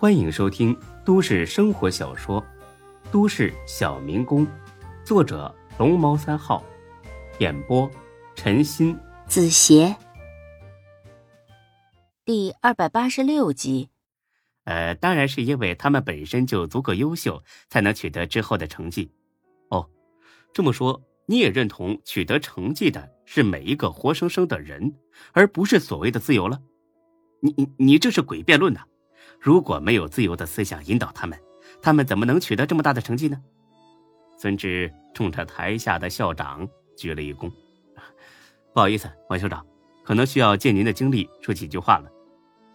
欢迎收听都市生活小说《都市小民工》，作者龙猫三号，演播陈欣，子邪，第286集。当然是因为他们本身就足够优秀，才能取得之后的成绩。哦，这么说你也认同取得成绩的是每一个活生生的人，而不是所谓的自由了？你这是诡辩论呐！如果没有自由的思想引导他们，他们怎么能取得这么大的成绩呢？孙志冲着台下的校长鞠了一躬。不好意思，王校长，可能需要借您的精力说几句话了。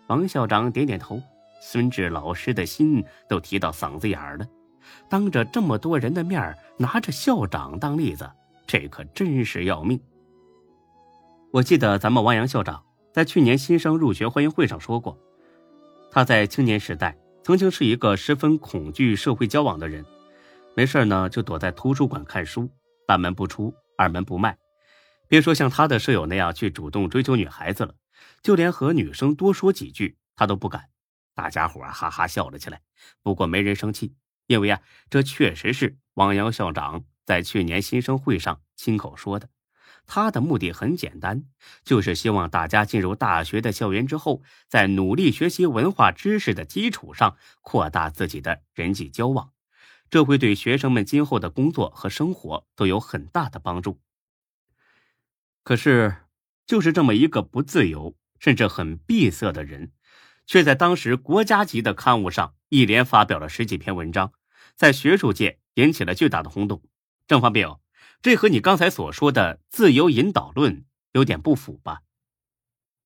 王校长点点头，孙志老师的心都提到嗓子眼了，当着这么多人的面拿着校长当例子，这可真是要命。我记得咱们王阳校长在去年新生入学欢迎会上说过，他在青年时代曾经是一个十分恐惧社会交往的人，没事呢就躲在图书馆看书，大门不出，二门不迈。别说像他的舍友那样去主动追求女孩子了，就连和女生多说几句他都不敢。大家伙哈哈笑了起来，不过没人生气，因为这确实是王阳校长在去年新生会上亲口说的。他的目的很简单，就是希望大家进入大学的校园之后，在努力学习文化知识的基础上，扩大自己的人际交往，这会对学生们今后的工作和生活都有很大的帮助。可是，就是这么一个不自由，甚至很闭塞的人，却在当时国家级的刊物上一连发表了十几篇文章，在学术界引起了巨大的轰动。正方辩友，这和你刚才所说的自由引导论有点不符吧？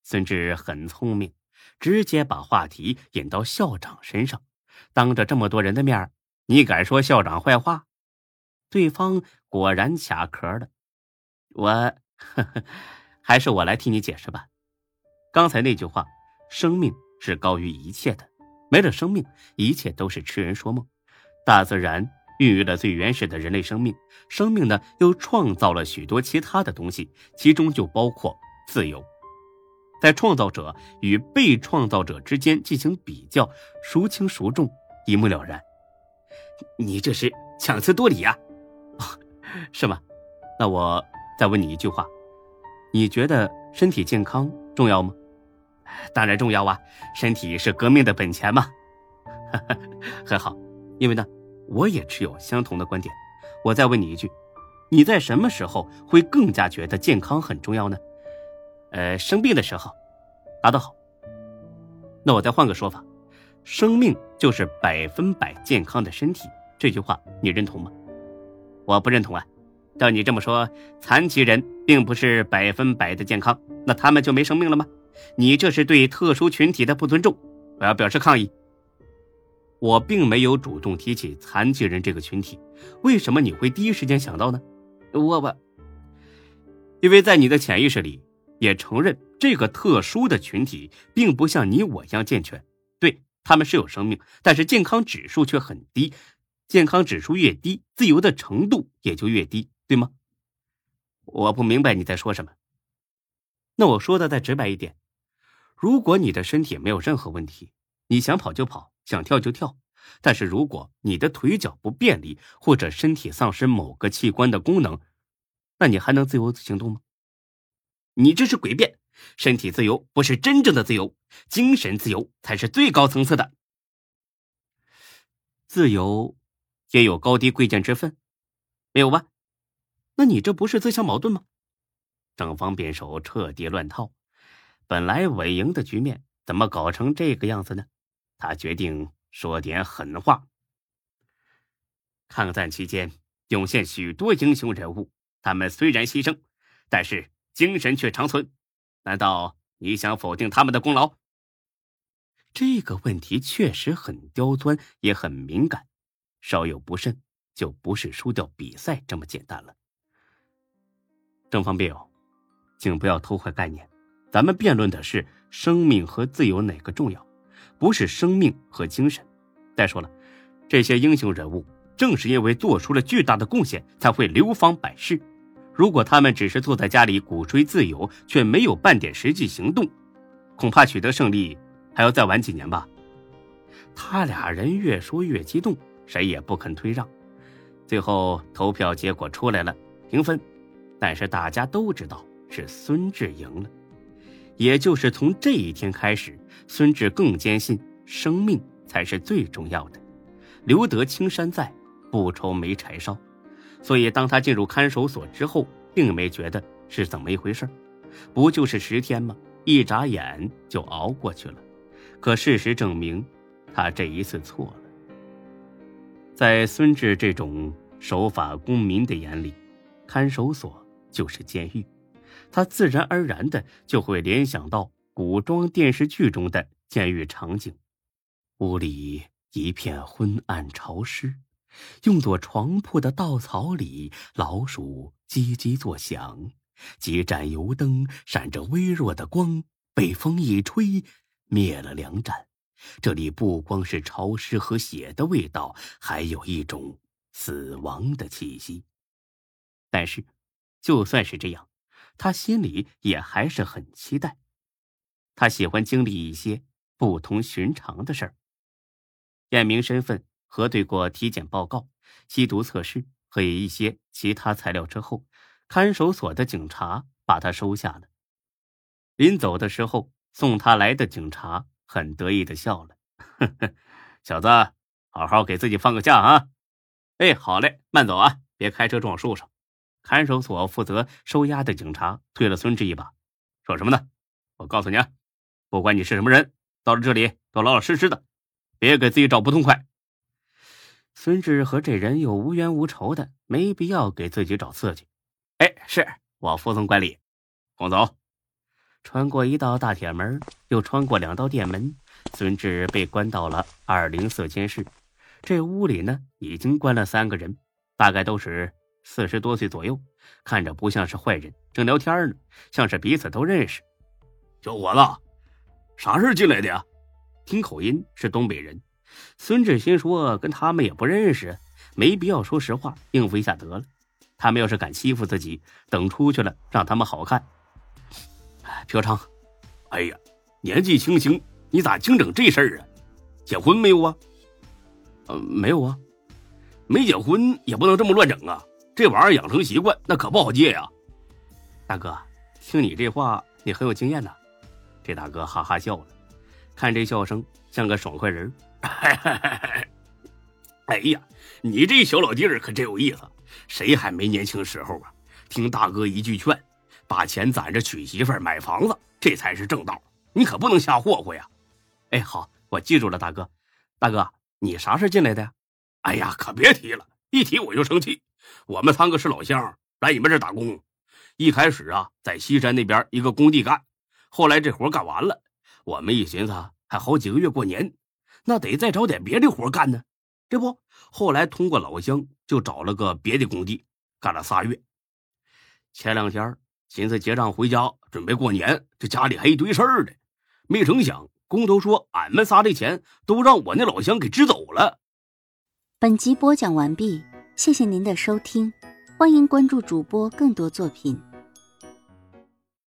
孙志很聪明，直接把话题引到校长身上。当着这么多人的面，你敢说校长坏话？对方果然卡壳了。还是我来替你解释吧。刚才那句话，生命是高于一切的，没了生命，一切都是痴人说梦。大自然孕育了最原始的人类生命，生命呢又创造了许多其他的东西，其中就包括自由。在创造者与被创造者之间进行比较，孰轻孰重一目了然。你这是强词夺理啊！是吗？那我再问你一句话，你觉得身体健康重要吗？当然重要啊，身体是革命的本钱嘛。很好，因为呢我也持有相同的观点。我再问你一句，你在什么时候会更加觉得健康很重要呢？生病的时候。答得好。那我再换个说法，生命就是100%健康的身体，这句话你认同吗？我不认同啊。照你这么说，残疾人并不是100%的健康，那他们就没生命了吗？你这是对特殊群体的不尊重，我要表示抗议。我并没有主动提起残疾人这个群体，为什么你会第一时间想到呢？因为在你的潜意识里也承认这个特殊的群体并不像你我一样健全，对，他们是有生命，但是健康指数却很低，健康指数越低，自由的程度也就越低，对吗？我不明白你在说什么。那我说的再直白一点，如果你的身体没有任何问题，你想跑就跑，想跳就跳，但是如果你的腿脚不便利，或者身体丧失某个器官的功能，那你还能自由行动吗？你这是诡辩，身体自由不是真正的自由，精神自由才是最高层次的。自由也有高低贵贱之分，没有吧？那你这不是自相矛盾吗？正方辩手彻底乱套，本来稳赢的局面怎么搞成这个样子呢？他决定说点狠话。抗战期间涌现许多英雄人物，他们虽然牺牲，但是精神却长存，难道你想否定他们的功劳？这个问题确实很刁钻，也很敏感，稍有不慎就不是输掉比赛这么简单了。正方辩友，请不要偷换概念，咱们辩论的是生命和自由哪个重要，不是生命和精神。再说了，这些英雄人物正是因为做出了巨大的贡献，才会流芳百世。如果他们只是坐在家里鼓吹自由，却没有半点实际行动，恐怕取得胜利还要再晚几年吧。他俩人越说越激动，谁也不肯推让。最后投票结果出来了，平分，但是大家都知道是孙志赢了。也就是从这一天开始，孙志更坚信生命才是最重要的，留得青山在，不愁没柴烧。所以当他进入看守所之后，并没觉得是怎么一回事，不就是10天吗？一眨眼就熬过去了。可事实证明，他这一次错了。在孙志这种守法公民的眼里，看守所就是监狱，他自然而然的就会联想到古装电视剧中的监狱场景。屋里一片昏暗潮湿，用作床铺的稻草里，老鼠叽叽作响，几盏油灯闪着微弱的光，被风一吹灭了2盏。这里不光是潮湿和血的味道，还有一种死亡的气息。但是就算是这样，他心里也还是很期待，他喜欢经历一些不同寻常的事儿。验明身份，核对过体检报告、吸毒测试和一些其他材料之后，看守所的警察把他收下了。临走的时候，送他来的警察很得意的笑了，呵呵，小子，好好给自己放个假啊！哎，好嘞，慢走啊，别开车撞树上。看守所负责收押的警察推了孙志一把，说什么呢？我告诉你啊，不管你是什么人，到了这里都老老实实的，别给自己找不痛快。孙志和这人又无冤无仇的，没必要给自己找刺激。哎，是我服从管理，跟我走。穿过一道大铁门，又穿过2道电门，孙志被关到了204监室。这屋里呢，已经关了3个人，大概都是40多岁左右，看着不像是坏人，正聊天呢，像是彼此都认识。小伙子，啥事进来的呀？听口音是东北人。孙志心说跟他们也不认识，没必要说实话，应付一下得了。他们要是敢欺负自己，等出去了让他们好看。朴昌，哎呀，年纪轻轻你咋净整这事儿啊？结婚没有啊？没有啊。没结婚也不能这么乱整啊，这玩意儿养成习惯那可不好戒呀。大哥，听你这话你很有经验呐。这大哥哈哈笑了，看这笑声像个爽快人。哎呀，你这小老弟儿可真有意思，谁还没年轻时候啊？听大哥一句劝，把钱攒着娶媳妇儿买房子，这才是正道，你可不能瞎霍霍呀。哎，好，我记住了，大哥。大哥，你啥事进来的呀？哎呀，可别提了，一提我就生气。我们3个是老乡，来你们这打工。一开始啊，在西山那边一个工地干，后来这活干完了，我们一寻思还好几个月过年，那得再找点别的活干呢。这不，后来通过老乡就找了个别的工地，干了3月。前2天寻思结账回家准备过年，这家里还一堆事儿呢，没成想工头说俺们仨这钱都让我那老乡给支走了。本集播讲完毕，谢谢您的收听，欢迎关注主播更多作品。